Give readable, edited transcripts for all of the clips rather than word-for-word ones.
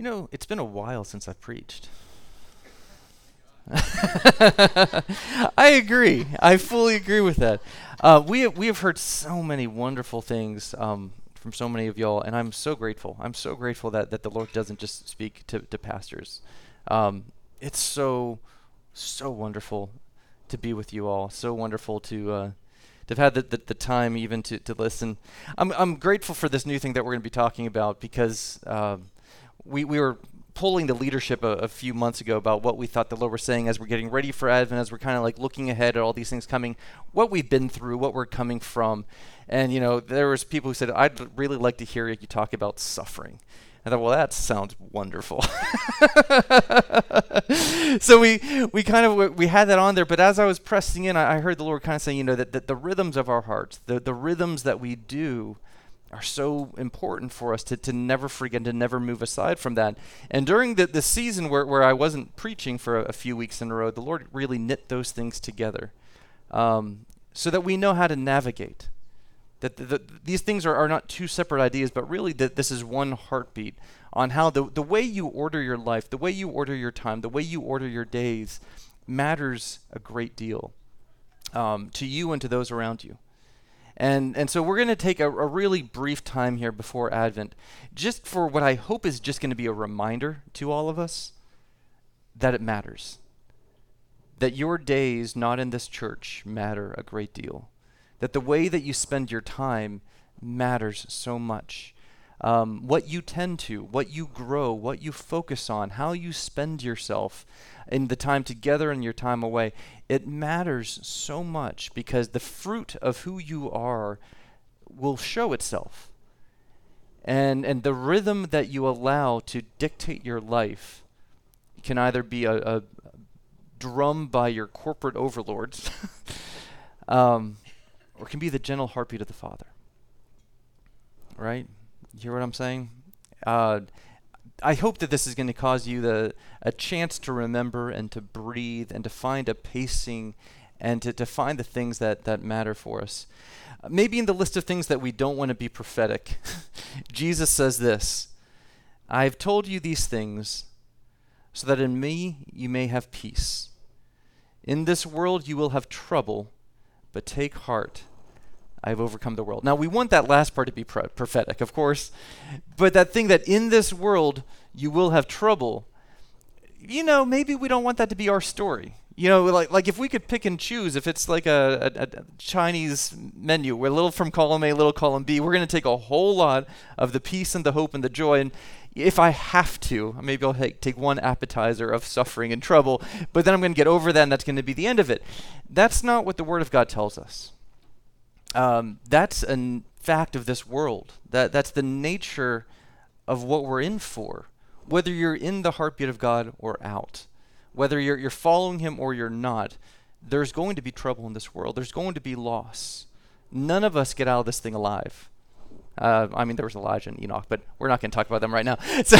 You know, it's been a while since I've preached. I agree. I fully agree with that. We have heard so many wonderful things from so many of y'all, and I'm so grateful. I'm so grateful that the Lord doesn't just speak to pastors. It's so wonderful to be with you all. So wonderful to have had the time even to listen. I'm grateful for this new thing that we're going to be talking about because we were pulling the leadership a few months ago about what we thought the Lord was saying as we're getting ready for Advent, as we're kind of like looking ahead at all these things coming, what we've been through, what we're coming from. And, you know, there was people who said, I'd really like to hear you talk about suffering. I thought, well, that sounds wonderful. So we had that on there, but as I was pressing in, I heard the Lord kind of saying, you know, that the rhythms of our hearts, the rhythms that we do are so important for us to never forget and to never move aside from that. And during the season where I wasn't preaching for a few weeks in a row, the Lord really knit those things together so that we know how to navigate. That these things are not two separate ideas, but really that this is one heartbeat on how the way you order your life, the way you order your time, the way you order your days matters a great deal to you and to those around you. And so we're going to take a really brief time here before Advent, just for what I hope is just going to be a reminder to all of us that it matters, that your days not in this church matter a great deal, that the way that you spend your time matters so much. What you tend to, what you grow, what you focus on, how you spend yourself in the time together and your time away, it matters so much because the fruit of who you are will show itself. And the rhythm that you allow to dictate your life can either be a drum by your corporate overlords or can be the gentle heartbeat of the Father, right? You hear what I'm saying? I hope that this is going to cause you a chance to remember and to breathe and to find a pacing and to find the things that matter for us. Maybe in the list of things that we don't want to be prophetic, Jesus says this, I've told you these things so that in me you may have peace. In this world you will have trouble, but take heart. I have overcome the world. Now, we want that last part to be prophetic, of course, but that thing that in this world you will have trouble, you know, maybe we don't want that to be our story. You know, like if we could pick and choose, if it's like a Chinese menu, we're a little from column A, a little column B, we're going to take a whole lot of the peace and the hope and the joy. And if I have to, maybe I'll take one appetizer of suffering and trouble, but then I'm going to get over that and that's going to be the end of it. That's not what the Word of God tells us. That's a fact of this world. That's the nature of what we're in for, whether you're in the heartbeat of God or out, whether you're following him or you're not. There's going to be trouble in this world. There's going to be loss. None of us get out of this thing alive. I mean, there was Elijah and Enoch, but we're not going to talk about them right now. So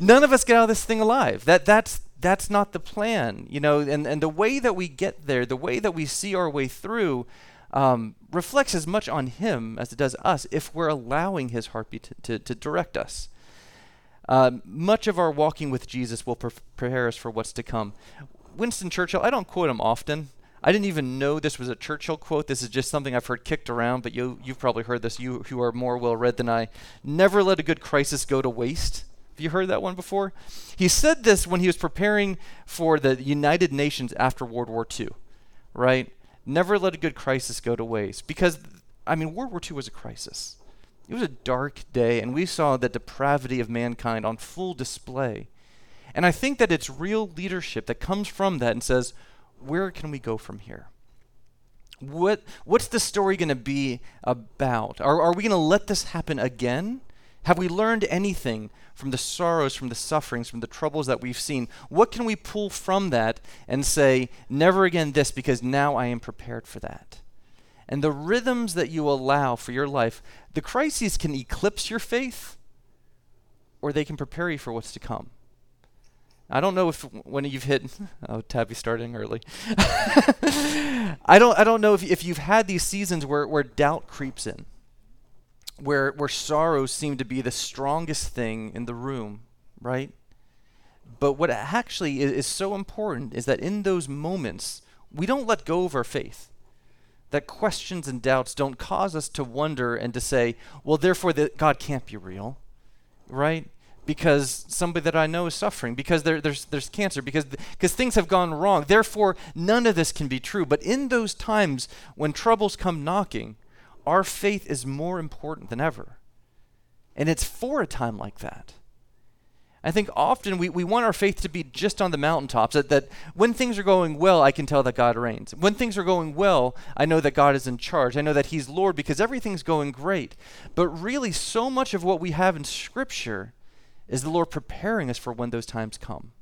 none of us get out of this thing alive. That's not the plan, you know. And the way that we get there, the way that we see our way through, reflects as much on him as it does us if we're allowing his heartbeat to direct us. Much of our walking with Jesus will prepare us for what's to come. Winston Churchill, I don't quote him often. I didn't even know this was a Churchill quote. This is just something I've heard kicked around, but you've probably heard this, you who are more well-read than I. Never let a good crisis go to waste. Have you heard that one before? He said this when he was preparing for the United Nations after World War II, right? Never let a good crisis go to waste. Because, I mean, World War II was a crisis. It was a dark day, and we saw the depravity of mankind on full display. And I think that it's real leadership that comes from that and says, where can we go from here? What's the story going to be about? Are we going to let this happen again? Have we learned anything from the sorrows, from the sufferings, from the troubles that we've seen? What can we pull from that and say, never again this, because now I am prepared for that? And the rhythms that you allow for your life, the crises can eclipse your faith, or they can prepare you for what's to come. I don't know if when you've hit, oh, Tabby's starting early. I don't know if you've had these seasons where doubt creeps in, where sorrows seem to be the strongest thing in the room right? But what actually is so important is that in those moments, we don't let go of our faith. That questions and doubts don't cause us to wonder and to say, well, therefore, God can't be real, right? Because somebody that I know is suffering, because there's cancer, because things have gone wrong. Therefore, none of this can be true. But in those times when troubles come knocking, our faith is more important than ever. And it's for a time like that. I think often we want our faith to be just on the mountaintops, that when things are going well, I can tell that God reigns. When things are going well, I know that God is in charge. I know that he's Lord because everything's going great. But really, so much of what we have in Scripture is the Lord preparing us for when those times come,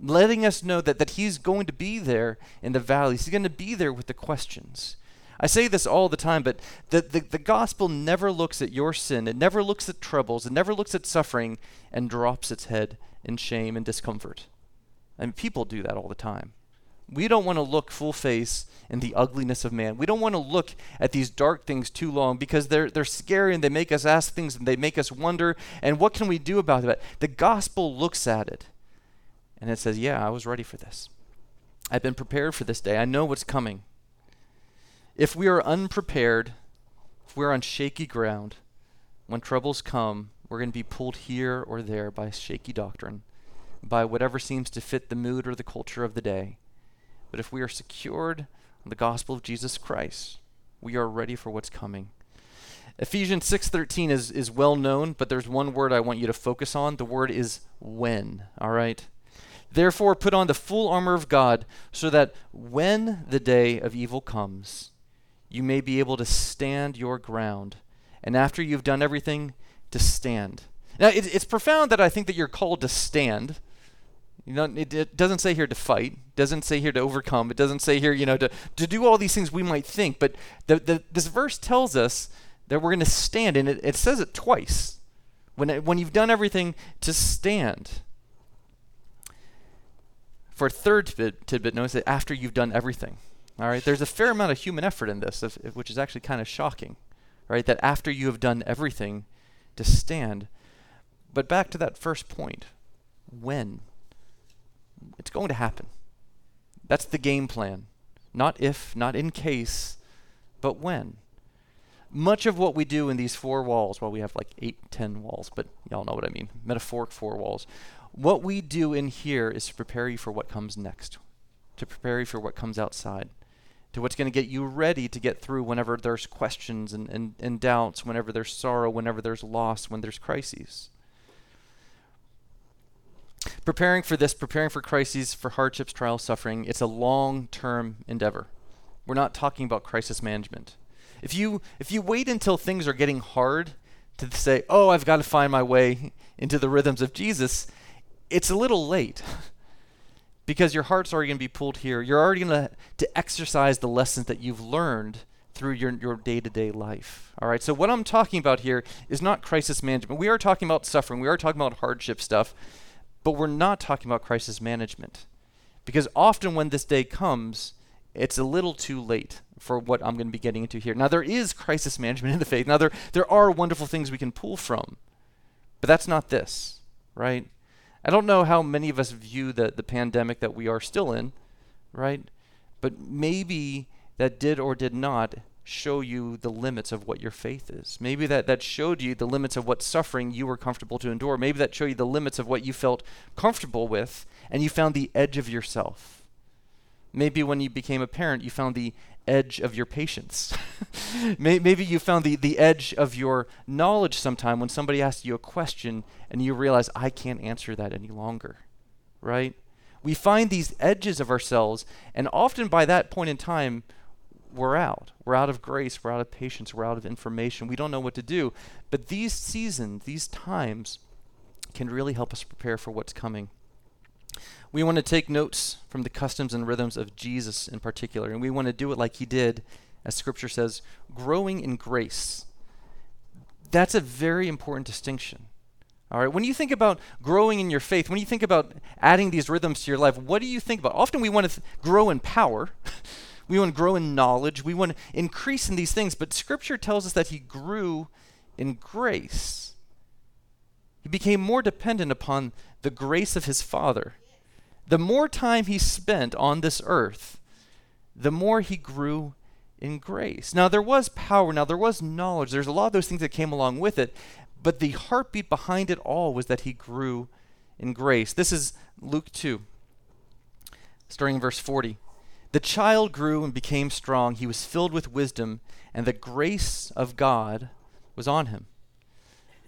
letting us know that he's going to be there in the valleys. He's going to be there with the questions. I say this all the time, but the gospel never looks at your sin. It never looks at troubles. It never looks at suffering and drops its head in shame and discomfort. I mean, people do that all the time. We don't want to look full face in the ugliness of man. We don't want to look at these dark things too long because they're scary and they make us ask things and they make us wonder. And what can we do about it? The gospel looks at it and it says, yeah, I was ready for this. I've been prepared for this day. I know what's coming. If we are unprepared, if we're on shaky ground, when troubles come, we're going to be pulled here or there by shaky doctrine, by whatever seems to fit the mood or the culture of the day. But if we are secured on the gospel of Jesus Christ, we are ready for what's coming. Ephesians 6:13 is well known, but there's one word I want you to focus on. The word is when, all right? Therefore, put on the full armor of God so that when the day of evil comes, you may be able to stand your ground. And after you've done everything, to stand. Now, it's profound that I think that you're called to stand. You know, it doesn't say here to fight. It doesn't say here to overcome. It doesn't say here, you know, to do all these things we might think. But this verse tells us that we're going to stand. And it says it twice. When you've done everything, to stand. For a third tidbit, notice that after you've done everything. All right, there's a fair amount of human effort in this, which is actually kind of shocking, right? That after you have done everything, to stand. But back to that first point, when? It's going to happen. That's the game plan. Not if, not in case, but when. Much of what we do in these four walls, well, we have like 8, 10 walls, but y'all know what I mean, metaphoric four walls. What we do in here is to prepare you for what comes next, to prepare you for what comes outside, to what's going to get you ready to get through whenever there's questions and doubts, whenever there's sorrow, whenever there's loss, when there's crises. Preparing for this, preparing for crises, for hardships, trials, suffering, it's a long-term endeavor. We're not talking about crisis management. If you wait until things are getting hard to say, oh, I've got to find my way into the rhythms of Jesus, it's a little late. Because your heart's already going to be pulled here. You're already going to exercise the lessons that you've learned through your day-to-day life. All right, so what I'm talking about here is not crisis management. We are talking about suffering. We are talking about hardship stuff. But we're not talking about crisis management. Because often when this day comes, it's a little too late for what I'm going to be getting into here. Now, there is crisis management in the faith. Now, there are wonderful things we can pull from. But that's not this, right? I don't know how many of us view the pandemic that we are still in, right? But maybe that did or did not show you the limits of what your faith is. Maybe that showed you the limits of what suffering you were comfortable to endure. Maybe that showed you the limits of what you felt comfortable with, and you found the edge of yourself. Maybe when you became a parent, you found the edge of your patience. Maybe you found the edge of your knowledge sometime when somebody asked you a question and you realize, I can't answer that any longer, right? We find these edges of ourselves, and often by that point in time, we're out. We're out of grace. We're out of patience. We're out of information. We don't know what to do. But these seasons, these times can really help us prepare for what's coming. We want to take notes from the customs and rhythms of Jesus in particular, and we want to do it like he did, as Scripture says, growing in grace. That's a very important distinction. All right, when you think about growing in your faith, when you think about adding these rhythms to your life, what do you think about? Often we want to grow in power. We want to grow in knowledge. We want to increase in these things, but Scripture tells us that he grew in grace. He became more dependent upon the grace of his Father. The more time he spent on this earth, the more he grew in grace. Now, there was power. Now, there was knowledge. There's a lot of those things that came along with it, but the heartbeat behind it all was that he grew in grace. This is Luke 2, starting in verse 40. The child grew and became strong. He was filled with wisdom, and the grace of God was on him.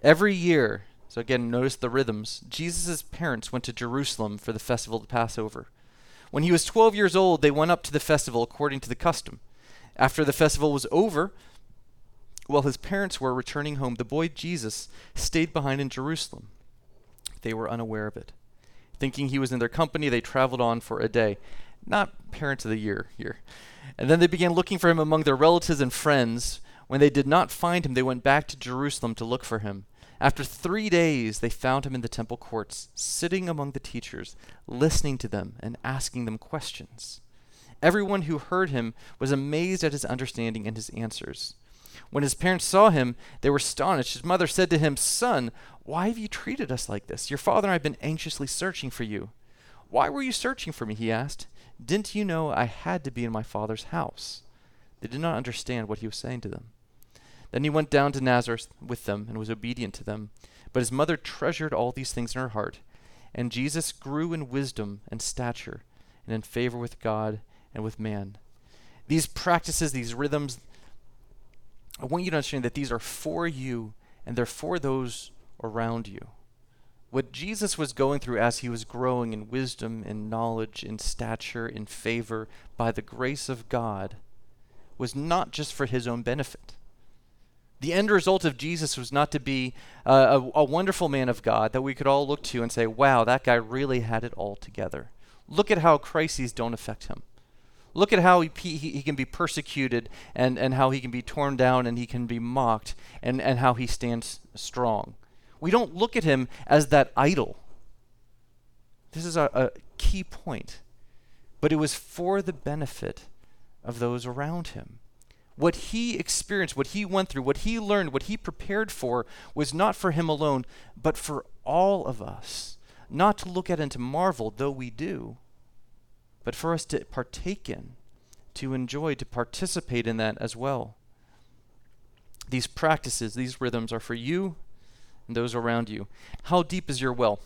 Every year, so again, notice the rhythms, Jesus' parents went to Jerusalem for the festival of the Passover. When he was 12 years old, they went up to the festival according to the custom. After the festival was over, while his parents were returning home, the boy Jesus stayed behind in Jerusalem. They were unaware of it. Thinking he was in their company, they traveled on for a day. Not parents of the year here. And then they began looking for him among their relatives and friends. When they did not find him, they went back to Jerusalem to look for him. After 3 days, they found him in the temple courts, sitting among the teachers, listening to them and asking them questions. Everyone who heard him was amazed at his understanding and his answers. When his parents saw him, they were astonished. His mother said to him, "Son, why have you treated us like this? Your father and I have been anxiously searching for you." "Why were you searching for me?" he asked. "Didn't you know I had to be in my father's house?" They did not understand what he was saying to them. Then he went down to Nazareth with them and was obedient to them. But his mother treasured all these things in her heart. And Jesus grew in wisdom and stature and in favor with God and with man. These practices, these rhythms, I want you to understand that these are for you and they're for those around you. What Jesus was going through as he was growing in wisdom, in knowledge, in stature, in favor, by the grace of God, was not just for his own benefit. The end result of Jesus was not to be a wonderful man of God that we could all look to and say, wow, that guy really had it all together. Look at how crises don't affect him. Look at how he can be persecuted and how he can be torn down and he can be mocked and how he stands strong. We don't look at him as that idol. This is a key point. But it was for the benefit of those around him. What he experienced, what he went through, what he learned, what he prepared for was not for him alone, but for all of us. Not to look at and to marvel, though we do, but for us to partake in, to enjoy, to participate in that as well. These practices, these rhythms are for you and those around you. How deep is your well?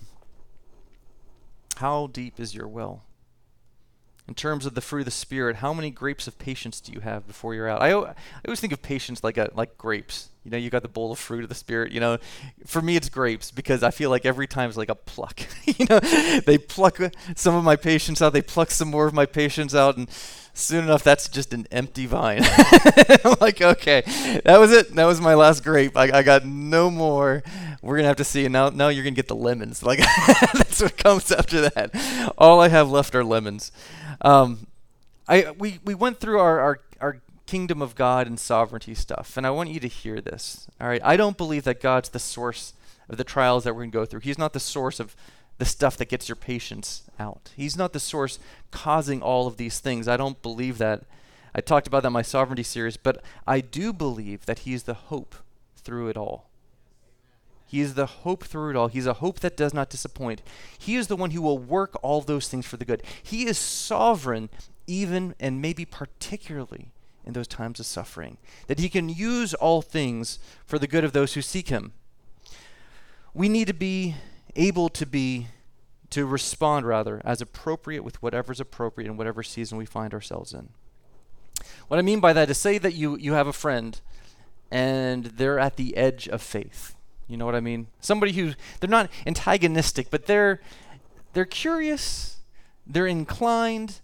How deep is your well? In terms of the fruit of the Spirit, how many grapes of patience do you have before you're out? I always think of patience like grapes. You know, you got the bowl of fruit of the Spirit. You know, for me it's grapes because I feel like every time it's like a pluck. You know, they pluck some of my patience out. They pluck some more of my patience out, and soon enough that's just an empty vine. I'm like, okay, that was it. That was my last grape. I got no more. We're gonna have to see. Now you're gonna get the lemons. Like that's what comes after that. All I have left are lemons. We went through our kingdom of God and sovereignty stuff, and I want you to hear this. All right, I don't believe that God's the source of the trials that we're going to go through. He's not the source of the stuff that gets your patience out. He's not the source causing all of these things. I don't believe that. I talked about that in my sovereignty series, but I do believe that he's the hope through it all. He is the hope through it all. He's a hope that does not disappoint. He is the one who will work all those things for the good. He is sovereign even and maybe particularly in those times of suffering, that he can use all things for the good of those who seek him. We need to be able to respond rather as appropriate with whatever's appropriate in whatever season we find ourselves in. What I mean by that is say that you have a friend and they're at the edge of faith. You know what I mean? Somebody who, they're not antagonistic, but they're curious, they're inclined,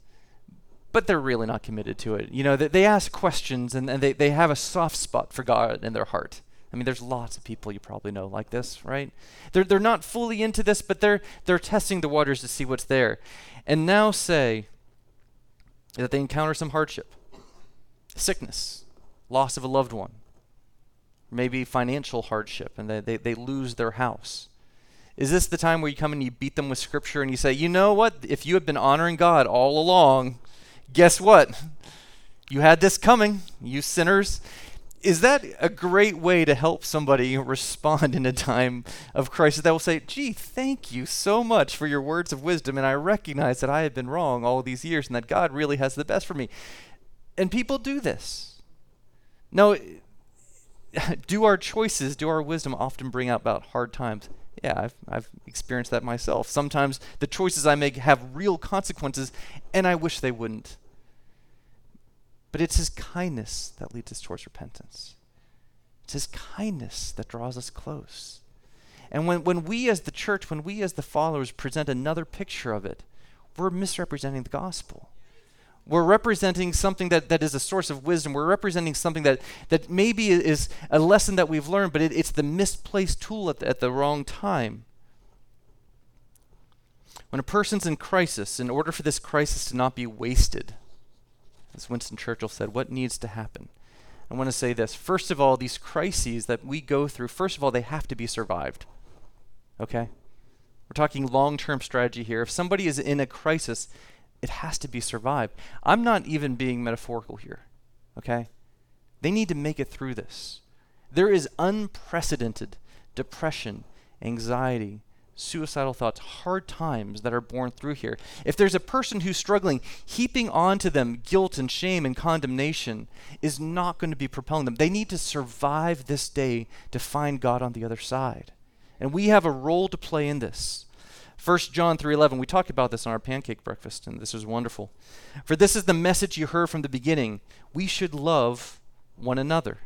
but they're really not committed to it. You know, they ask questions and they have a soft spot for God in their heart. I mean, there's lots of people you probably know like this, right? They're not fully into this, but they're testing the waters to see what's there. And now say that they encounter some hardship, sickness, loss of a loved one, maybe financial hardship, and they lose their house. Is this the time where you come and you beat them with scripture and you say, you know what, if you had been honoring God all along, guess what? You had this coming, you sinners. Is that a great way to help somebody respond in a time of crisis? That will say, gee, thank you so much for your words of wisdom, and I recognize that I have been wrong all these years and that God really has the best for me. And people do this. Now, do our choices, do our wisdom often bring about hard times? Yeah, I've experienced that myself. Sometimes the choices I make have real consequences, and I wish they wouldn't. But it's His kindness that leads us towards repentance. It's His kindness that draws us close. And when we as the church, when we as the followers present another picture of it, we're misrepresenting the gospel. We're representing something that is a source of wisdom. We're representing something that maybe is a lesson that we've learned, but it's the misplaced tool at the wrong time. When a person's in crisis, in order for this crisis to not be wasted, as Winston Churchill said, what needs to happen? I want to say this. First of all, these crises that we go through, first of all, they have to be survived. Okay? We're talking long-term strategy here. If somebody is in a crisis, it has to be survived. I'm not even being metaphorical here. Okay? They need to make it through this. There is unprecedented depression, anxiety, suicidal thoughts, hard times that are born through here. If there's a person who's struggling, heaping onto them guilt and shame and condemnation is not going to be propelling them. They need to survive this day to find God on the other side. And we have a role to play in this. 1 John 3:11, we talked about this on our pancake breakfast, and this was wonderful. For this is the message you heard from the beginning. We should love one another.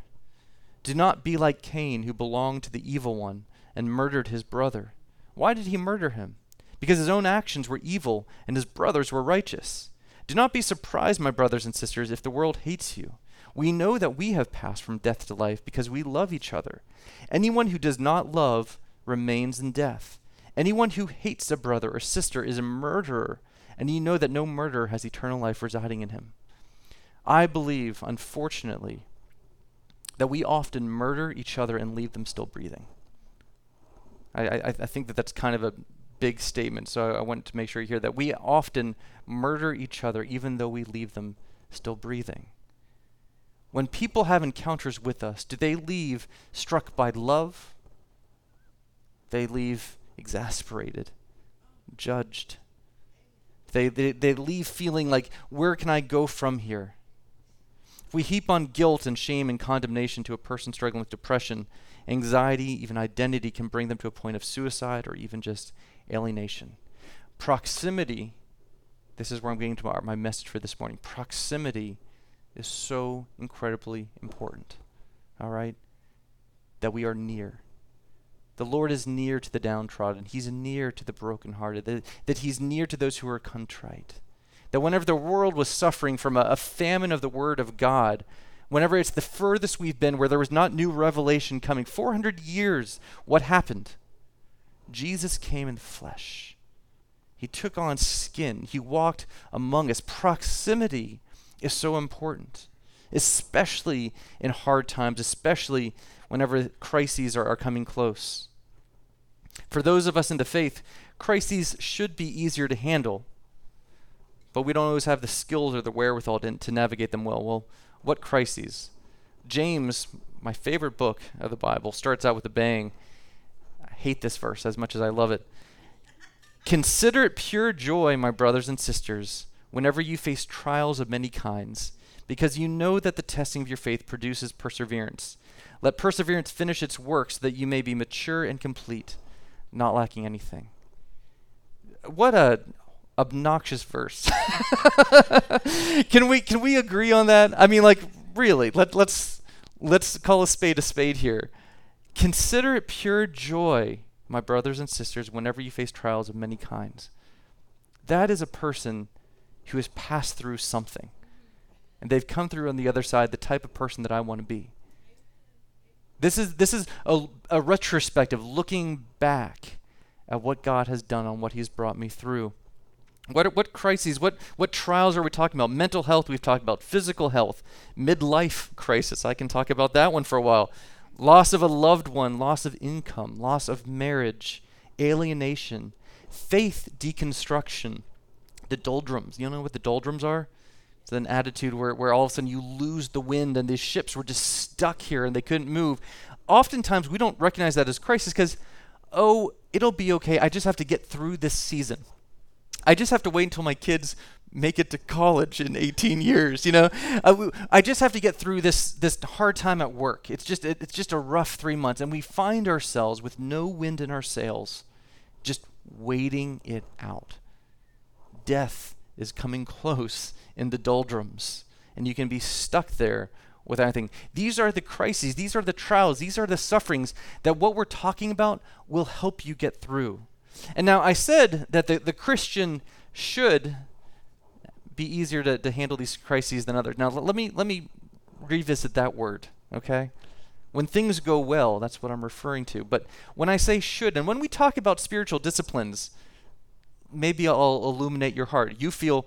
Do not be like Cain, who belonged to the evil one and murdered his brother. Why did he murder him? Because his own actions were evil and his brothers were righteous. Do not be surprised, my brothers and sisters, if the world hates you. We know that we have passed from death to life because we love each other. Anyone who does not love remains in death. Anyone who hates a brother or sister is a murderer, and you know that no murderer has eternal life residing in him. I believe, unfortunately, that we often murder each other and leave them still breathing. I think that's kind of a big statement, so I wanted to make sure you hear that. We often murder each other even though we leave them still breathing. When people have encounters with us, do they leave struck by love? They leave exasperated, judged. They leave feeling like, where can I go from here? If we heap on guilt and shame and condemnation to a person struggling with depression, anxiety, even identity, can bring them to a point of suicide or even just alienation. Proximity, this is where I'm getting to my message for this morning. Proximity is so incredibly important, all right, that we are near. The Lord is near to the downtrodden. He's near to the brokenhearted, that He's near to those who are contrite. That whenever the world was suffering from a famine of the Word of God, whenever it's the furthest we've been where there was not new revelation coming, 400 years, what happened? Jesus came in the flesh. He took on skin. He walked among us. Proximity is so important, especially in hard times, especially whenever crises are coming close. For those of us in the faith, crises should be easier to handle, but we don't always have the skills or the wherewithal to navigate them well. Well, what crises? James, my favorite book of the Bible, starts out with a bang. I hate this verse as much as I love it. Consider it pure joy, my brothers and sisters, whenever you face trials of many kinds, because you know that the testing of your faith produces perseverance. Let perseverance finish its work so that you may be mature and complete, not lacking anything. What a obnoxious verse. Can we agree on that? I mean, like, really, let's call a spade here. Consider it pure joy, my brothers and sisters, whenever you face trials of many kinds. That is a person who has passed through something, and they've come through on the other side, the type of person that I want to be. This is a retrospective, looking back at what God has done on what He's brought me through. What crises, what trials are we talking about? Mental health, we've talked about. Physical health, midlife crisis, I can talk about that one for a while. Loss of a loved one, loss of income, loss of marriage, alienation, faith deconstruction, the doldrums. You know what the doldrums are? It's an attitude where all of a sudden you lose the wind and these ships were just stuck here and they couldn't move. Oftentimes we don't recognize that as crisis because, oh, it'll be okay. I just have to get through this season. I just have to wait until my kids make it to college in 18 years, you know. I just have to get through this hard time at work. It's just a rough 3 months, and we find ourselves with no wind in our sails, just waiting it out. Death is coming close in the doldrums, and you can be stuck there with anything. These are the crises, these are the trials, these are the sufferings that what we're talking about will help you get through. And now I said that the Christian should be easier to handle these crises than others. Now let me revisit that word, okay? When things go well, that's what I'm referring to. But when I say should, and when we talk about spiritual disciplines, maybe I'll illuminate your heart. You feel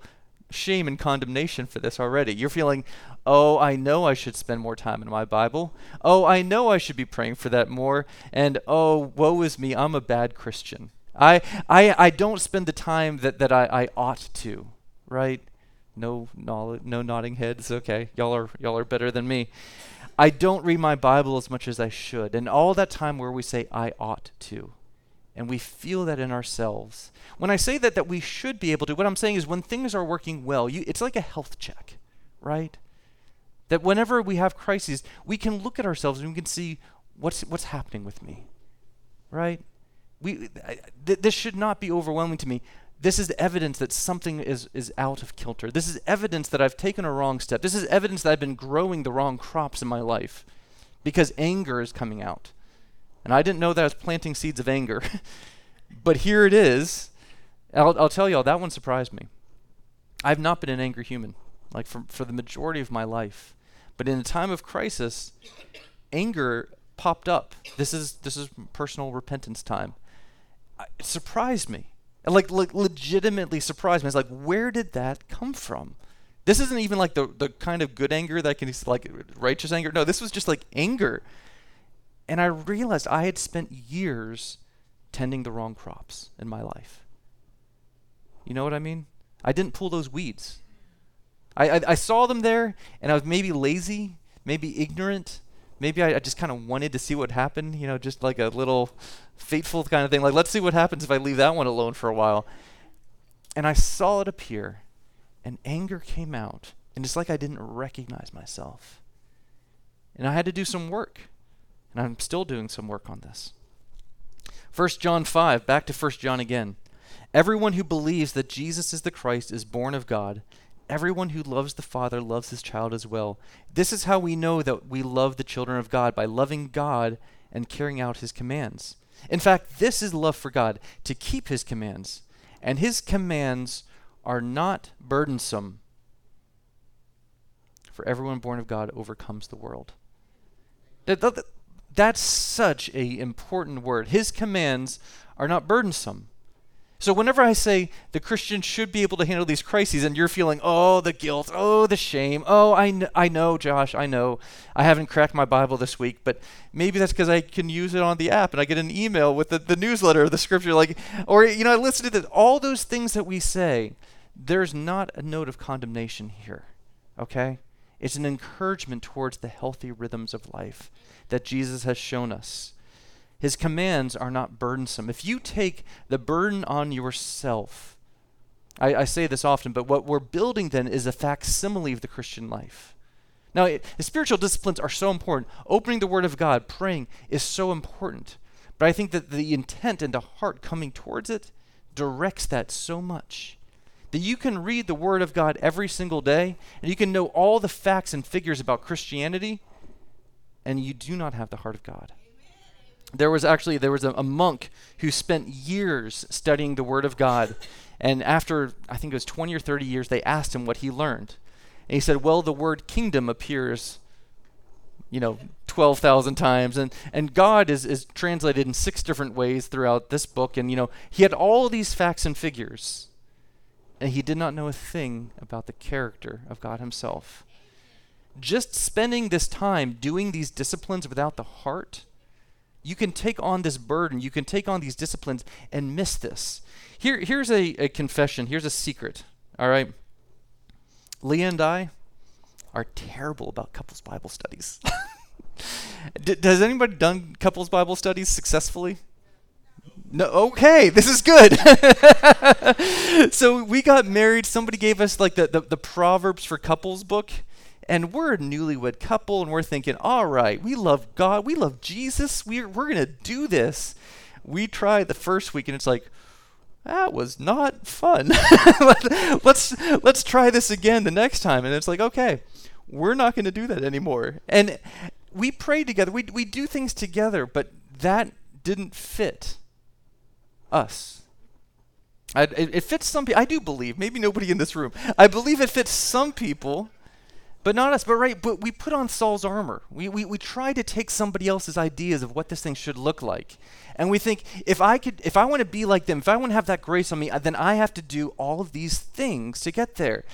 shame and condemnation for this already. You're feeling, oh, I know I should spend more time in my Bible. Oh, I know I should be praying for that more. And oh, woe is me, I'm a bad Christian. I don't spend the time that I ought to, right? No nodding heads. Okay, y'all are better than me. I don't read my Bible as much as I should, and all that time where we say I ought to, and we feel that in ourselves. When I say that we should be able to, what I'm saying is when things are working well, it's like a health check, right? That whenever we have crises, we can look at ourselves and we can see what's happening with me, right? This should not be overwhelming to me. This is evidence that something is out of kilter. This is evidence that I've taken a wrong step. This is evidence that I've been growing the wrong crops in my life because anger is coming out. And I didn't know that I was planting seeds of anger. But here it is. I'll tell y'all, that one surprised me. I've not been an angry human, like for the majority of my life. But in a time of crisis, anger popped up. This is personal repentance time. It surprised me, like legitimately surprised me. It's like, where did that come from? This isn't even like the kind of good anger that can, like, righteous anger. No, this was just like anger. And I realized I had spent years tending the wrong crops in my life. You know what I mean? I didn't pull those weeds. I saw them there, and I was maybe lazy, maybe ignorant. Maybe I just kind of wanted to see what happened, you know, just like a little fateful kind of thing. Like, let's see what happens if I leave that one alone for a while. And I saw it appear, and anger came out. And it's like I didn't recognize myself. And I had to do some work. And I'm still doing some work on this. 1 John 5, back to 1 John again. Everyone who believes that Jesus is the Christ is born of God. Everyone who loves the Father loves his child as well. This is how we know that we love the children of God, by loving God and carrying out his commands. In fact, this is love for God, to keep his commands. And his commands are not burdensome. For everyone born of God overcomes the world. That's such an important word. His commands are not burdensome. So whenever I say the Christian should be able to handle these crises and you're feeling, oh, the guilt, oh, the shame, oh, I know, Josh, I know. I haven't cracked my Bible this week, but maybe that's because I can use it on the app and I get an email with the newsletter of the scripture. Like, or, you know, I listen to this. All those things that we say, there's not a note of condemnation here, okay? It's an encouragement towards the healthy rhythms of life that Jesus has shown us. His commands are not burdensome. If you take the burden on yourself, I say this often, but what we're building then is a facsimile of the Christian life. Now, the spiritual disciplines are so important. Opening the Word of God, praying, is so important. But I think that the intent and the heart coming towards it directs that so much. That you can read the Word of God every single day, and you can know all the facts and figures about Christianity, and you do not have the heart of God. There was a monk who spent years studying the Word of God, and after, I think it was 20 or 30 years, they asked him what he learned. And he said, well, the word kingdom appears, you know, 12,000 times, and God is translated in 6 different ways throughout this book, and, you know, he had all these facts and figures, and he did not know a thing about the character of God himself. Just spending this time doing these disciplines without the heart, you can take on this burden, you can take on these disciplines and miss this. Here's a confession, here's a secret, all right? Leah and I are terrible about couples Bible studies. Has anybody done couples Bible studies successfully? No, okay, this is good. So we got married. Somebody gave us like the Proverbs for Couples book, and we're a newlywed couple, and we're thinking, all right, we love God, we love Jesus, we're going to do this. We tried the first week, and it's like, that was not fun. Let's try this again the next time. And it's like, okay, we're not going to do that anymore. And we pray together. We do things together, but that didn't fit us. It fits some people. I do believe, maybe nobody in this room, I believe it fits some people, but not us. But right, but we put on Saul's armor. We try to take somebody else's ideas of what this thing should look like. And we think, if I want to be like them, if I want to have that grace on me, then I have to do all of these things to get there.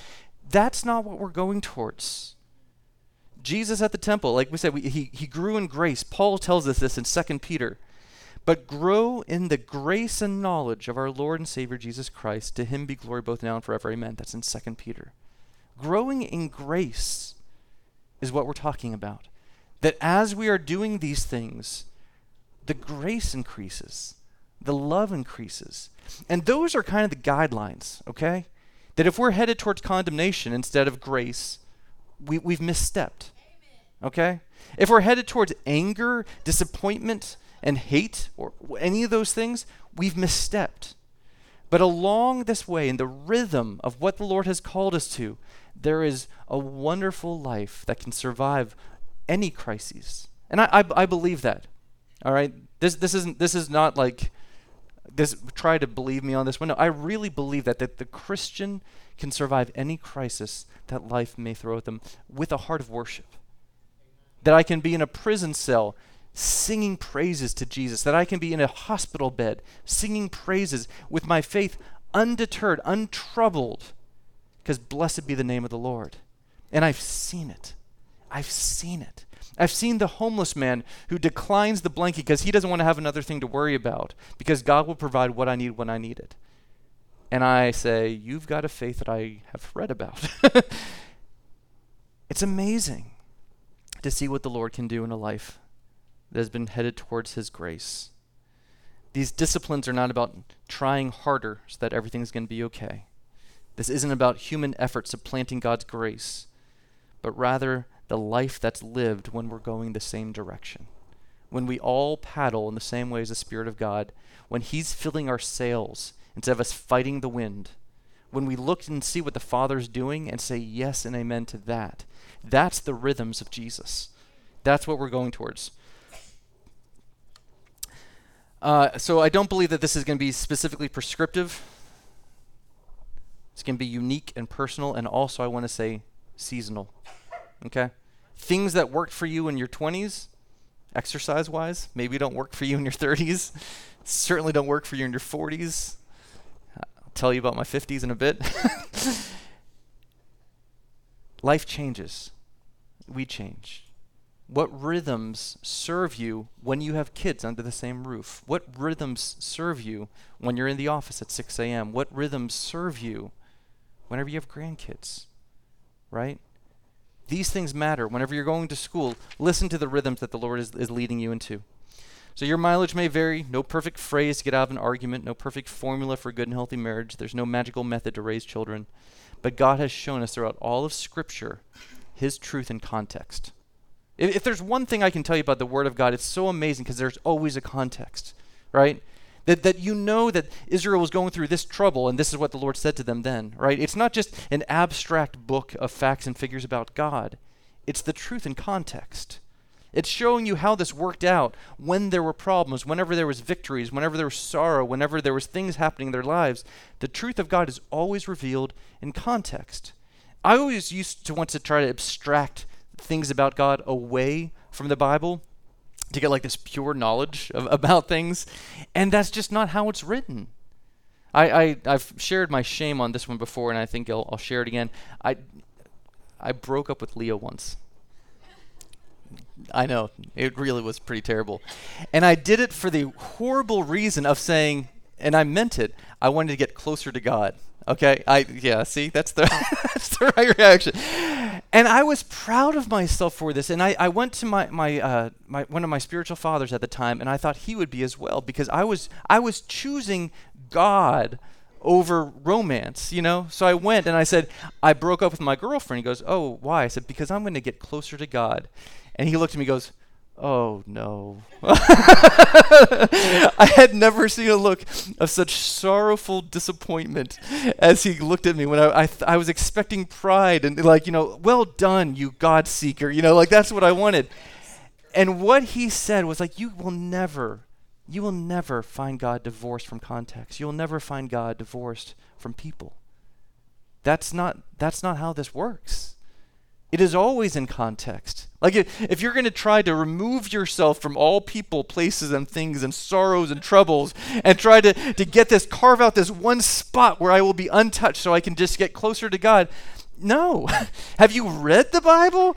That's not what we're going towards. Jesus at the temple, like we said, he grew in grace. Paul tells us this in 2 Peter. But grow in the grace and knowledge of our Lord and Savior Jesus Christ. To him be glory both now and forever. Amen. That's in 2 Peter. Growing in grace is what we're talking about. That as we are doing these things, the grace increases, the love increases. And those are kind of the guidelines, okay? That if we're headed towards condemnation instead of grace, we've misstepped, okay? If we're headed towards anger, disappointment, and hate, or any of those things, we've misstepped. But along this way, in the rhythm of what the Lord has called us to, there is a wonderful life that can survive any crises. And I believe that. All right? This is not like, this. Try to believe me on this one. No, I really believe that the Christian can survive any crisis that life may throw at them with a heart of worship. That I can be in a prison cell singing praises to Jesus, that I can be in a hospital bed singing praises with my faith undeterred, untroubled, because blessed be the name of the Lord. And I've seen it. I've seen it. I've seen the homeless man who declines the blanket because he doesn't want to have another thing to worry about, because God will provide what I need when I need it. And I say, you've got a faith that I have read about. It's amazing to see what the Lord can do in a life that has been headed towards his grace. These disciplines are not about trying harder so that everything's going to be okay. This isn't about human efforts supplanting God's grace, but rather the life that's lived when we're going the same direction. When we all paddle in the same way as the Spirit of God, when he's filling our sails instead of us fighting the wind, when we look and see what the Father's doing and say yes and amen to that, that's the rhythms of Jesus. That's what we're going towards. So I don't believe that this is going to be specifically prescriptive. It's going to be unique and personal, and also I want to say seasonal. Okay? Things that worked for you in your 20s, exercise-wise, maybe don't work for you in your 30s, certainly don't work for you in your 40s. I'll tell you about my 50s in a bit. Life changes. We change. What rhythms serve you when you have kids under the same roof? What rhythms serve you when you're in the office at 6 a.m.? What rhythms serve you whenever you have grandkids, right? These things matter. Whenever you're going to school, listen to the rhythms that the Lord is leading you into. So your mileage may vary. No perfect phrase to get out of an argument. No perfect formula for good and healthy marriage. There's no magical method to raise children. But God has shown us throughout all of Scripture his truth and context. If there's one thing I can tell you about the Word of God, it's so amazing because there's always a context, right? That you know that Israel was going through this trouble and this is what the Lord said to them then, right? It's not just an abstract book of facts and figures about God. It's the truth in context. It's showing you how this worked out when there were problems, whenever there was victories, whenever there was sorrow, whenever there was things happening in their lives. The truth of God is always revealed in context. I always used to want to try to abstract things about God away from the Bible to get like this pure knowledge about things, and that's just not how it's written. I've shared my shame on this one before, and I think I'll share it again. I broke up with Leah once. I know, it really was pretty terrible. And I did it for the horrible reason of saying, and I meant it. I wanted to get closer to God. Okay, that's the right reaction. And I was proud of myself for this. And I went to my one of my spiritual fathers at the time, and I thought he would be as well, because I was choosing God over romance, you know? So I went and I said, I broke up with my girlfriend. He goes, oh, why? I said, because I'm going to get closer to God. And he looked at me and goes, oh, no. I had never seen a look of such sorrowful disappointment as he looked at me when I was expecting pride and well done, you God seeker. That's what I wanted. And what he said was like, you will never find God divorced from context. You'll never find God divorced from people. That's not how this works. It is always in context. If you're going to try to remove yourself from all people, places, and things, and sorrows and troubles, and try to get this, carve out this one spot where I will be untouched so I can just get closer to God. No. Have you read the Bible?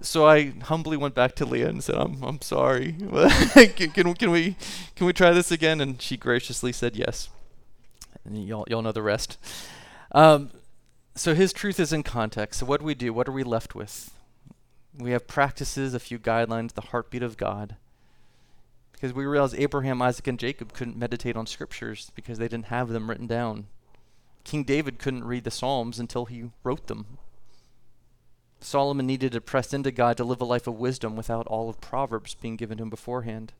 So I humbly went back to Leah and said, I'm sorry. can we try this again? And she graciously said yes. And y'all know the rest. So his truth is in context. So what do we do? What are we left with? We have practices, a few guidelines, the heartbeat of God. Because we realize Abraham, Isaac, and Jacob couldn't meditate on scriptures because they didn't have them written down. King David couldn't read the Psalms until he wrote them. Solomon needed to press into God to live a life of wisdom without all of Proverbs being given to him beforehand.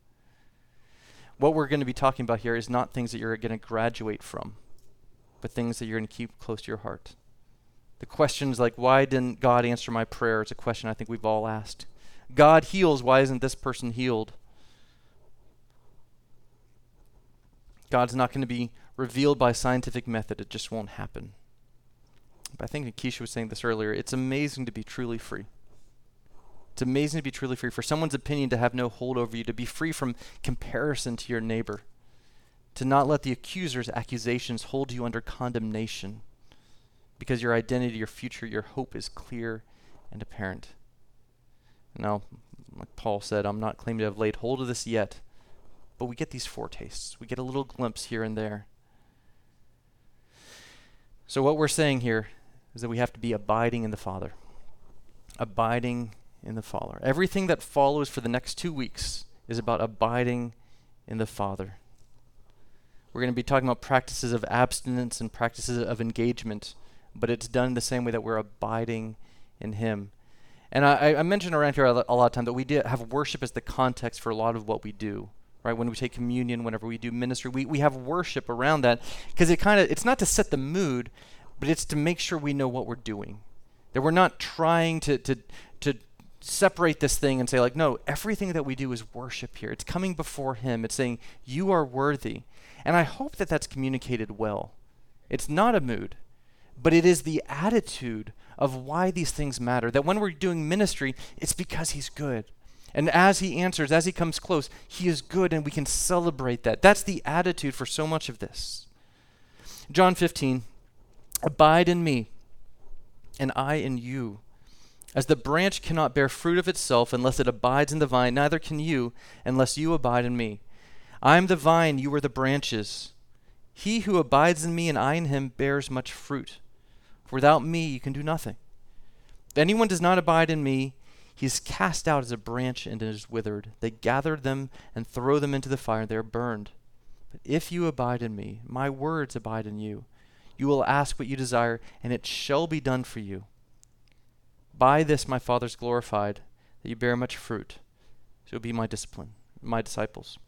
What we're going to be talking about here is not things that you're going to graduate from, but things that you're going to keep close to your heart. The questions like, why didn't God answer my prayer? It's a question I think we've all asked. God heals, why isn't this person healed? God's not going to be revealed by scientific method. It just won't happen. But I think Keisha was saying this earlier. It's amazing to be truly free. It's amazing to be truly free. For someone's opinion to have no hold over you, to be free from comparison to your neighbor, to not let the accuser's accusations hold you under condemnation. Because your identity, your future, your hope is clear and apparent. Now, like Paul said, I'm not claiming to have laid hold of this yet, but we get these foretastes. We get a little glimpse here and there. So what we're saying here is that we have to be abiding in the Father. Abiding in the Father. Everything that follows for the next 2 weeks is about abiding in the Father. We're going to be talking about practices of abstinence and practices of engagement, but it's done the same way that we're abiding in Him. And I mentioned around here a lot of time that we have worship as the context for a lot of what we do, right? When we take communion, whenever we do ministry, we have worship around that because it's not to set the mood, but it's to make sure we know what we're doing, that we're not trying to separate this thing and say like, no, everything that we do is worship here. It's coming before Him. It's saying, you are worthy. And I hope that that's communicated well. It's not a mood. But it is the attitude of why these things matter. That when we're doing ministry, it's because He's good. And as He answers, as He comes close, He is good and we can celebrate that. That's the attitude for so much of this. John 15, abide in me and I in you. As the branch cannot bear fruit of itself unless it abides in the vine, neither can you unless you abide in me. I am the vine, you are the branches. He who abides in me and I in him bears much fruit. For without me you can do nothing. If anyone does not abide in me, he is cast out as a branch and is withered. They gather them and throw them into the fire, and they are burned. But if you abide in me, my words abide in you. You will ask what you desire, and it shall be done for you. By this my Father is glorified, that you bear much fruit. So be my disciples.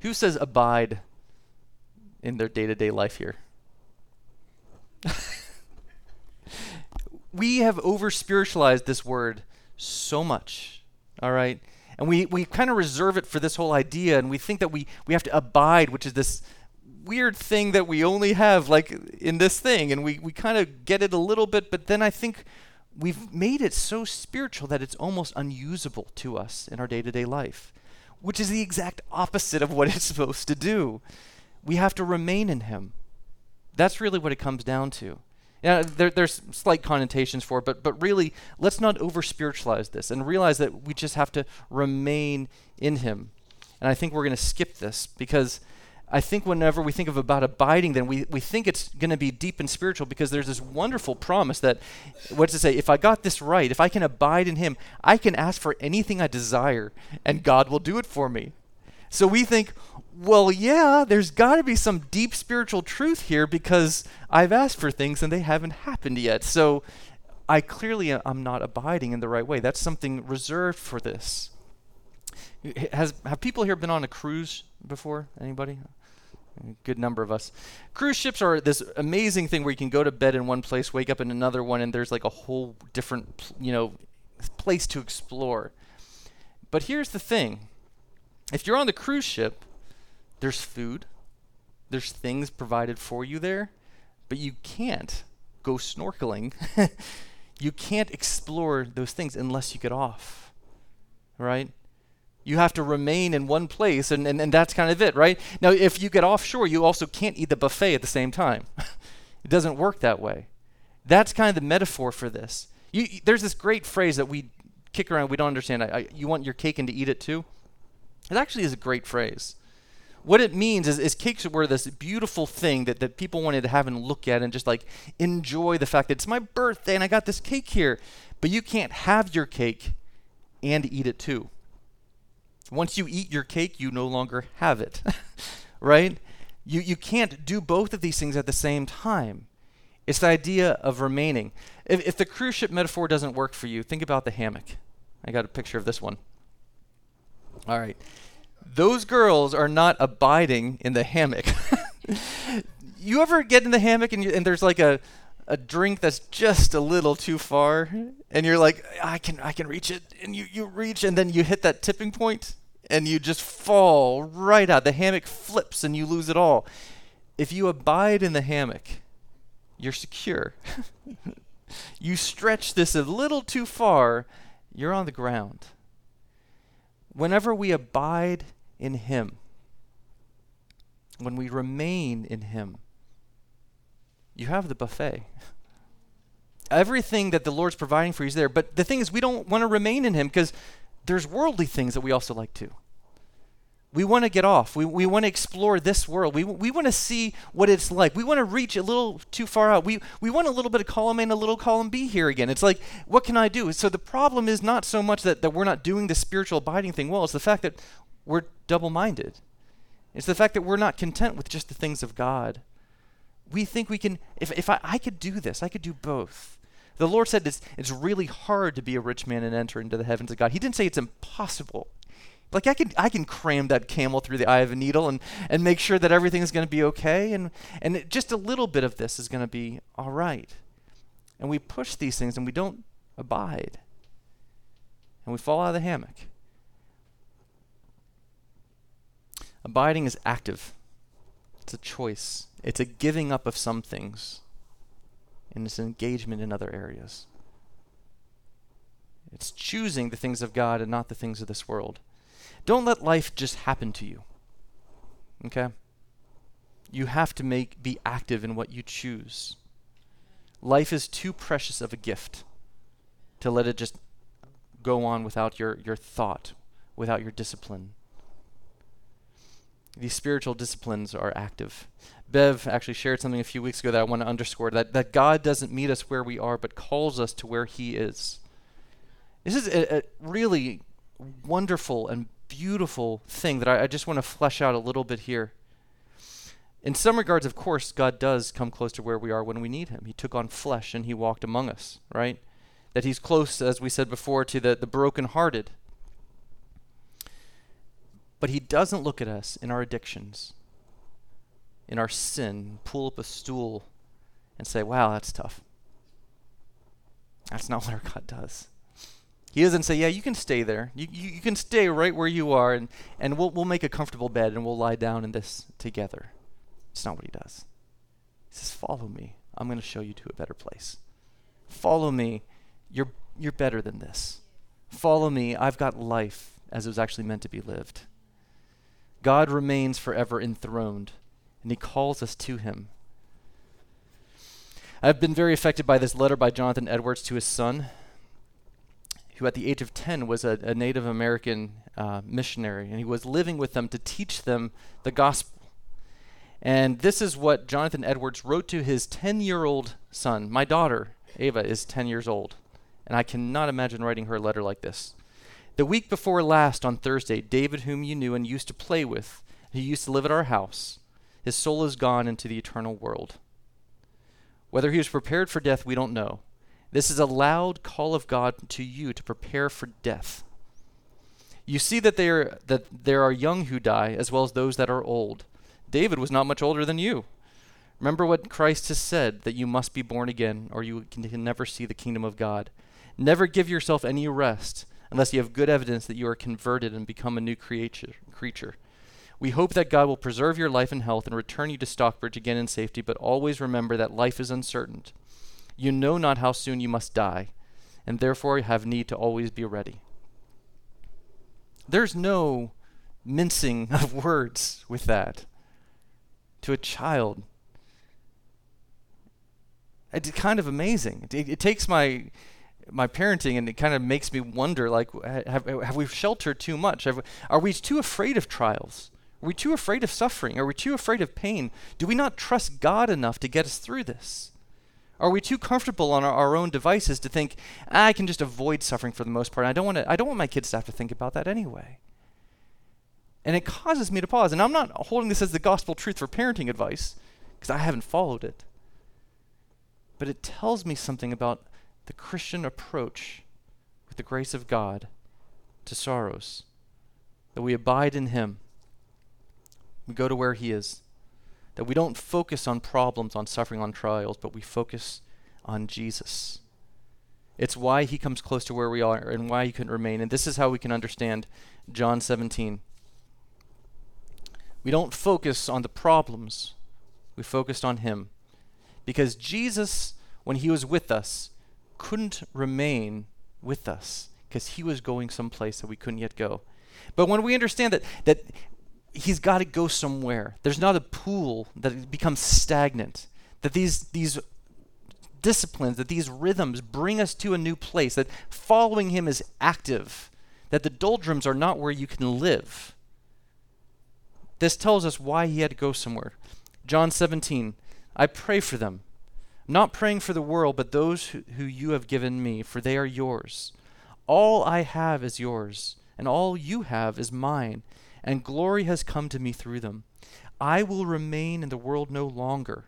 Who says abide in their day-to-day life here? We have over-spiritualized this word so much, all right? And we kind of reserve it for this whole idea, and we think that we have to abide, which is this weird thing that we only have like in this thing, and we kind of get it a little bit, but then I think we've made it so spiritual that it's almost unusable to us in our day-to-day life, which is the exact opposite of what it's supposed to do. We have to remain in Him. That's really what it comes down to. Now, there's slight connotations for it, but really, let's not over-spiritualize this and realize that we just have to remain in Him. And I think we're going to skip this because I think whenever we think of about abiding, then we think it's going to be deep and spiritual, because there's this wonderful promise that, what does it say? If I got this right, if I can abide in him, I can ask for anything I desire and God will do it for me. So we think, well, yeah, there's got to be some deep spiritual truth here because I've asked for things and they haven't happened yet. So I clearly am not abiding in the right way. That's something reserved for this. Have people here been on a cruise before? Anybody? A good number of us. Cruise ships are this amazing thing where you can go to bed in one place, wake up in another one, and there's like a whole different, place to explore. But here's the thing. If you're on the cruise ship, there's food, there's things provided for you there, but you can't go snorkeling. You can't explore those things unless you get off, right? You have to remain in one place, and that's kind of it, right? Now, if you get offshore, you also can't eat the buffet at the same time. It doesn't work that way. That's kind of the metaphor for this. There's this great phrase that we kick around, we don't understand. You want your cake and to eat it too? It actually is a great phrase. What it means is cakes were this beautiful thing that people wanted to have and look at and just like enjoy the fact that it's my birthday and I got this cake here. But you can't have your cake and eat it too. Once you eat your cake, you no longer have it, right? You can't do both of these things at the same time. It's the idea of remaining. If the cruise ship metaphor doesn't work for you, think about the hammock. I got a picture of this one. All right. Those girls are not abiding in the hammock. You ever get in the hammock and there's like a drink that's just a little too far and you're like, I can reach it, and you reach and then you hit that tipping point and you just fall right out. The hammock flips and you lose it all. If you abide in the hammock, you're secure. You stretch this a little too far, you're on the ground. Whenever we abide in him, when we remain in him, you have the buffet. Everything that the Lord's providing for you is there. But the thing is, we don't want to remain in him because there's worldly things that we also like to. We want to get off. We want to explore this world. We want to see what it's like. We want to reach a little too far out. We want a little bit of column A and a little column B here again. It's like, what can I do? So the problem is not so much that we're not doing the spiritual abiding thing well. It's the fact that we're double-minded. It's the fact that we're not content with just the things of God. We think we can, if I could do this, I could do both. The Lord said it's really hard to be a rich man and enter into the heavens of God. He didn't say it's impossible. Like I can cram that camel through the eye of a needle and make sure that everything is going to be okay. And just a little bit of this is going to be all right. And we push these things and we don't abide. And we fall out of the hammock. Abiding is active. It's a choice. It's a giving up of some things. And it's an engagement in other areas. It's choosing the things of God and not the things of this world. Don't let life just happen to you, okay? You have to be active in what you choose. Life is too precious of a gift to let it just go on without your thought, without your discipline. These spiritual disciplines are active. Bev actually shared something a few weeks ago that I want to underscore, that God doesn't meet us where we are but calls us to where he is. This is a really wonderful and beautiful thing that I just want to flesh out a little bit here. In some regards, of course, God does come close to where we are when we need him. He took on flesh and he walked among us, right? That he's close, as we said before, to the brokenhearted. But he doesn't look at us in our addictions, in our sin, pull up a stool and say, wow, that's tough. That's not what our God does. He doesn't say, yeah, you can stay there. You can stay right where you are, and we'll make a comfortable bed and we'll lie down in this together. It's not what he does. He says, follow me. I'm going to show you to a better place. Follow me. You're better than this. Follow me. I've got life as it was actually meant to be lived. God remains forever enthroned, and he calls us to him. I've been very affected by this letter by Jonathan Edwards to his son, who at the age of 10 was a Native American missionary, and he was living with them to teach them the gospel. And this is what Jonathan Edwards wrote to his 10-year-old son. My daughter, Ava, is 10 years old, and I cannot imagine writing her a letter like this. The week before last on Thursday, David, whom you knew and used to play with, he used to live at our house. His soul is gone into the eternal world. Whether he was prepared for death, we don't know. This is a loud call of God to you to prepare for death. You see that there are young who die, as well as those that are old. David was not much older than you. Remember what Christ has said, that you must be born again, or you can never see the kingdom of God. Never give yourself any rest, unless you have good evidence that you are converted and become a new creature. We hope that God will preserve your life and health and return you to Stockbridge again in safety, but always remember that life is uncertain. You know not how soon you must die, and therefore have need to always be ready. There's no mincing of words with that to a child. It's kind of amazing. It takes my parenting, and it kind of makes me wonder, like, have we sheltered too much? Are we too afraid of trials? Are we too afraid of suffering? Are we too afraid of pain? Do we not trust God enough to get us through this? Are we too comfortable on our own devices to think, I can just avoid suffering for the most part? I don't want my kids to have to think about that anyway. And it causes me to pause. And I'm not holding this as the gospel truth for parenting advice, because I haven't followed it. But it tells me something about the Christian approach with the grace of God to sorrows, that we abide in Him, we go to where He is, that we don't focus on problems, on suffering, on trials, but we focus on Jesus. It's why He comes close to where we are and why He can remain, and this is how we can understand John 17. We don't focus on the problems, we focused on Him, because Jesus, when He was with us, couldn't remain with us because He was going someplace that we couldn't yet go. But when we understand that He's got to go somewhere, there's not a pool that becomes stagnant, that these disciplines, that these rhythms bring us to a new place, that following Him is active, that the doldrums are not where you can live. This tells us why He had to go somewhere. John 17, I pray for them. Not praying for the world, but those who you have given me, for they are yours. All I have is yours, and all you have is mine, and glory has come to me through them. I will remain in the world no longer,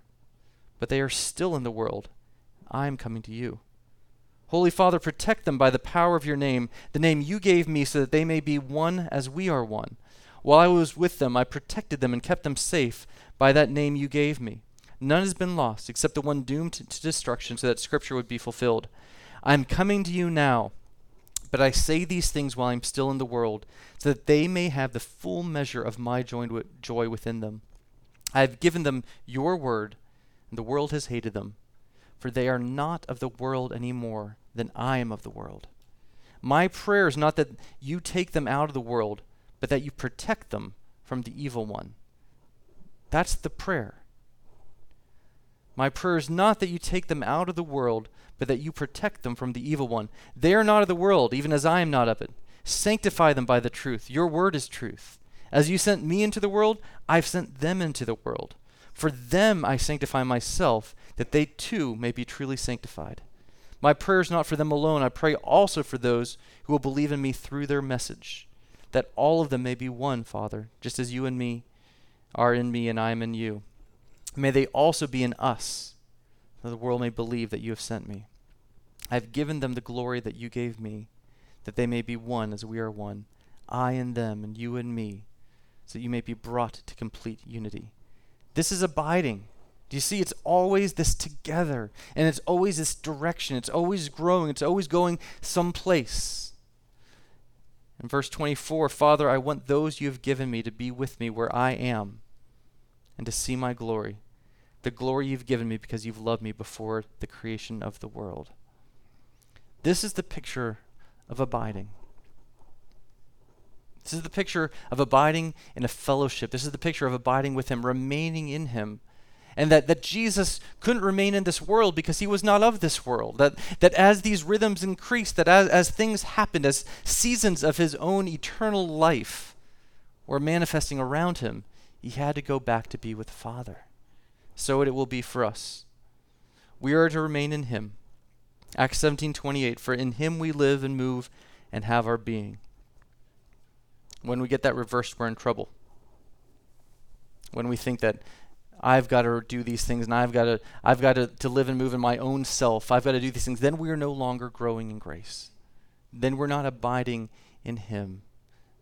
but they are still in the world. I am coming to you. Holy Father, protect them by the power of your name, the name you gave me, so that they may be one as we are one. While I was with them, I protected them and kept them safe by that name you gave me. None has been lost except the one doomed to destruction, so that Scripture would be fulfilled. I am coming to you now, but I say these things while I am still in the world, so that they may have the full measure of my joy within them. I have given them your word, and the world has hated them, for they are not of the world any more than I am of the world. My prayer is not that you take them out of the world, but that you protect them from the evil one. That's the prayer. My prayer is not that you take them out of the world, but that you protect them from the evil one. They are not of the world, even as I am not of it. Sanctify them by the truth. Your word is truth. As you sent me into the world, I've sent them into the world. For them I sanctify myself, that they too may be truly sanctified. My prayer is not for them alone. I pray also for those who will believe in me through their message, that all of them may be one, Father, just as you and me are in me and I am in you. May they also be in us, that the world may believe that you have sent me. I have given them the glory that you gave me, that they may be one as we are one, I in them and you in me, so that you may be brought to complete unity. This is abiding. Do you see? It's always this together, and it's always this direction. It's always growing. It's always going someplace. In verse 24, Father, I want those you have given me to be with me where I am, and to see my glory, the glory you've given me because you've loved me before the creation of the world. This is the picture of abiding. This is the picture of abiding in a fellowship. This is the picture of abiding with Him, remaining in Him. And that Jesus couldn't remain in this world because He was not of this world. That as these rhythms increased, that as things happened, as seasons of His own eternal life were manifesting around Him, He had to go back to be with the Father. So it will be for us. We are to remain in him. Acts 17:28, for in him we live and move and have our being. When we get that reversed, we're in trouble. When we think that I've got to do these things and I've got to live and move in my own self, I've got to do these things, then we are no longer growing in grace. Then we're not abiding in him.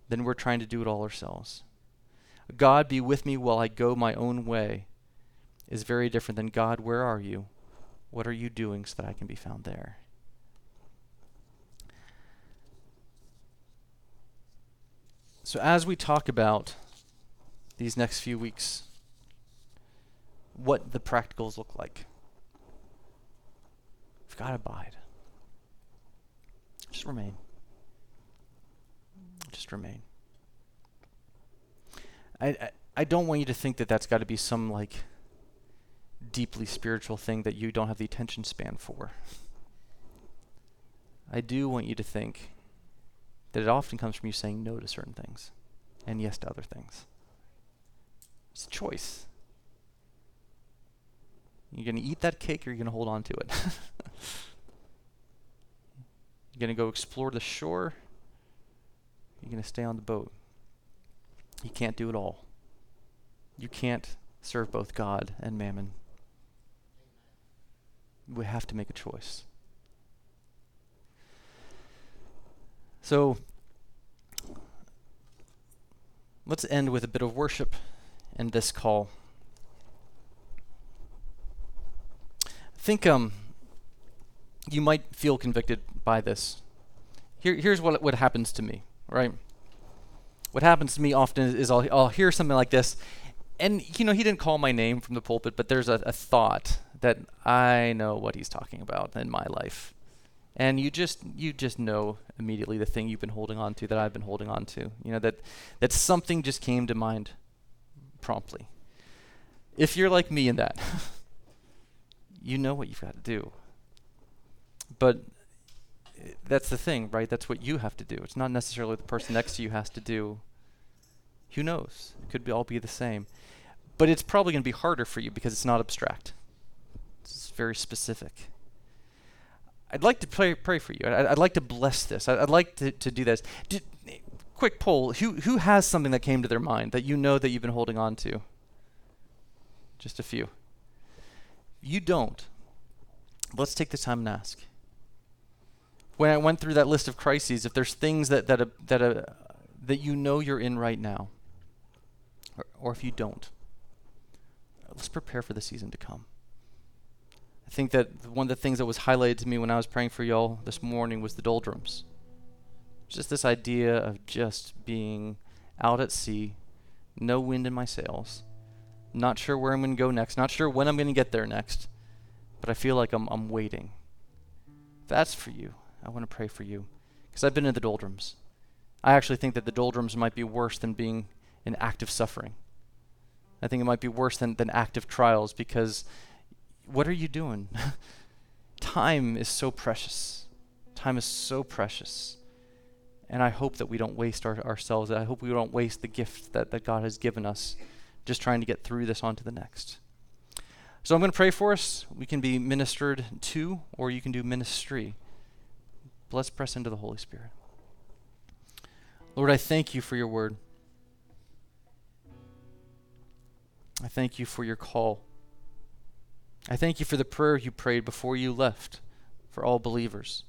Then we're trying to do it all ourselves. God be with me while I go my own way is very different than God, where are you? What are you doing so that I can be found there? So as we talk about these next few weeks, what the practicals look like, we've got to abide. Just remain. Just remain. I don't want you to think that that's got to be some like deeply spiritual thing that you don't have the attention span for. I do want you to think that it often comes from you saying no to certain things and yes to other things. It's a choice. You're going to eat that cake or you're going to hold on to it. You're going to go explore the shore. You're going to stay on the boat. You can't do it all. You can't serve both God and mammon. We have to make a choice. So let's end with a bit of worship and this call. I think you might feel convicted by this. Here's what happens to me, right? What happens to me often is I'll hear something like this, and he didn't call my name from the pulpit, but there's a thought that I know what he's talking about in my life, and you just know immediately the thing you've been holding on to that I've been holding on to. That something just came to mind promptly. If you're like me in that, you know what you've got to do. But that's the thing, right? That's what you have to do. It's not necessarily the person next to you has to do. Who knows? It could all be the same. But it's probably going to be harder for you because it's not abstract. It's very specific. I'd like to pray for you. I'd like to bless this. I'd like to do this. Quick poll. Who has something that came to their mind that you know that you've been holding on to? Just a few. You don't. Let's take the time and ask. When I went through that list of crises, if there's things that you're in right now, or if you don't, let's prepare for the season to come. I think that one of the things that was highlighted to me when I was praying for y'all this morning was the doldrums. Just this idea of just being out at sea, no wind in my sails, not sure where I'm going to go next, not sure when I'm going to get there next, but I feel like I'm waiting. That's for you. I want to pray for you because I've been in the doldrums. I actually think that the doldrums might be worse than being in active suffering. I think it might be worse than active trials because what are you doing? Time is so precious. Time is so precious. And I hope that we don't waste ourselves. I hope we don't waste the gift that God has given us just trying to get through this onto the next. So I'm going to pray for us. We can be ministered to, or you can do ministry. Let's press into the Holy Spirit. Lord, I thank you for your word. I thank you for your call. I thank you for the prayer you prayed before you left for all believers.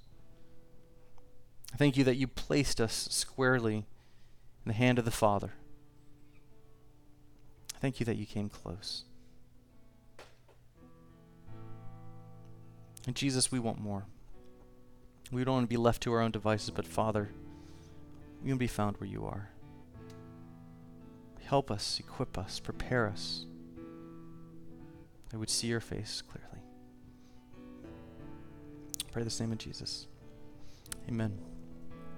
I thank you that you placed us squarely in the hand of the Father. I thank you that you came close. And Jesus, we want more. We don't want to be left to our own devices, but Father, we want to be found where you are. Help us, equip us, prepare us. I would see your face clearly. I pray this name in Jesus. Amen.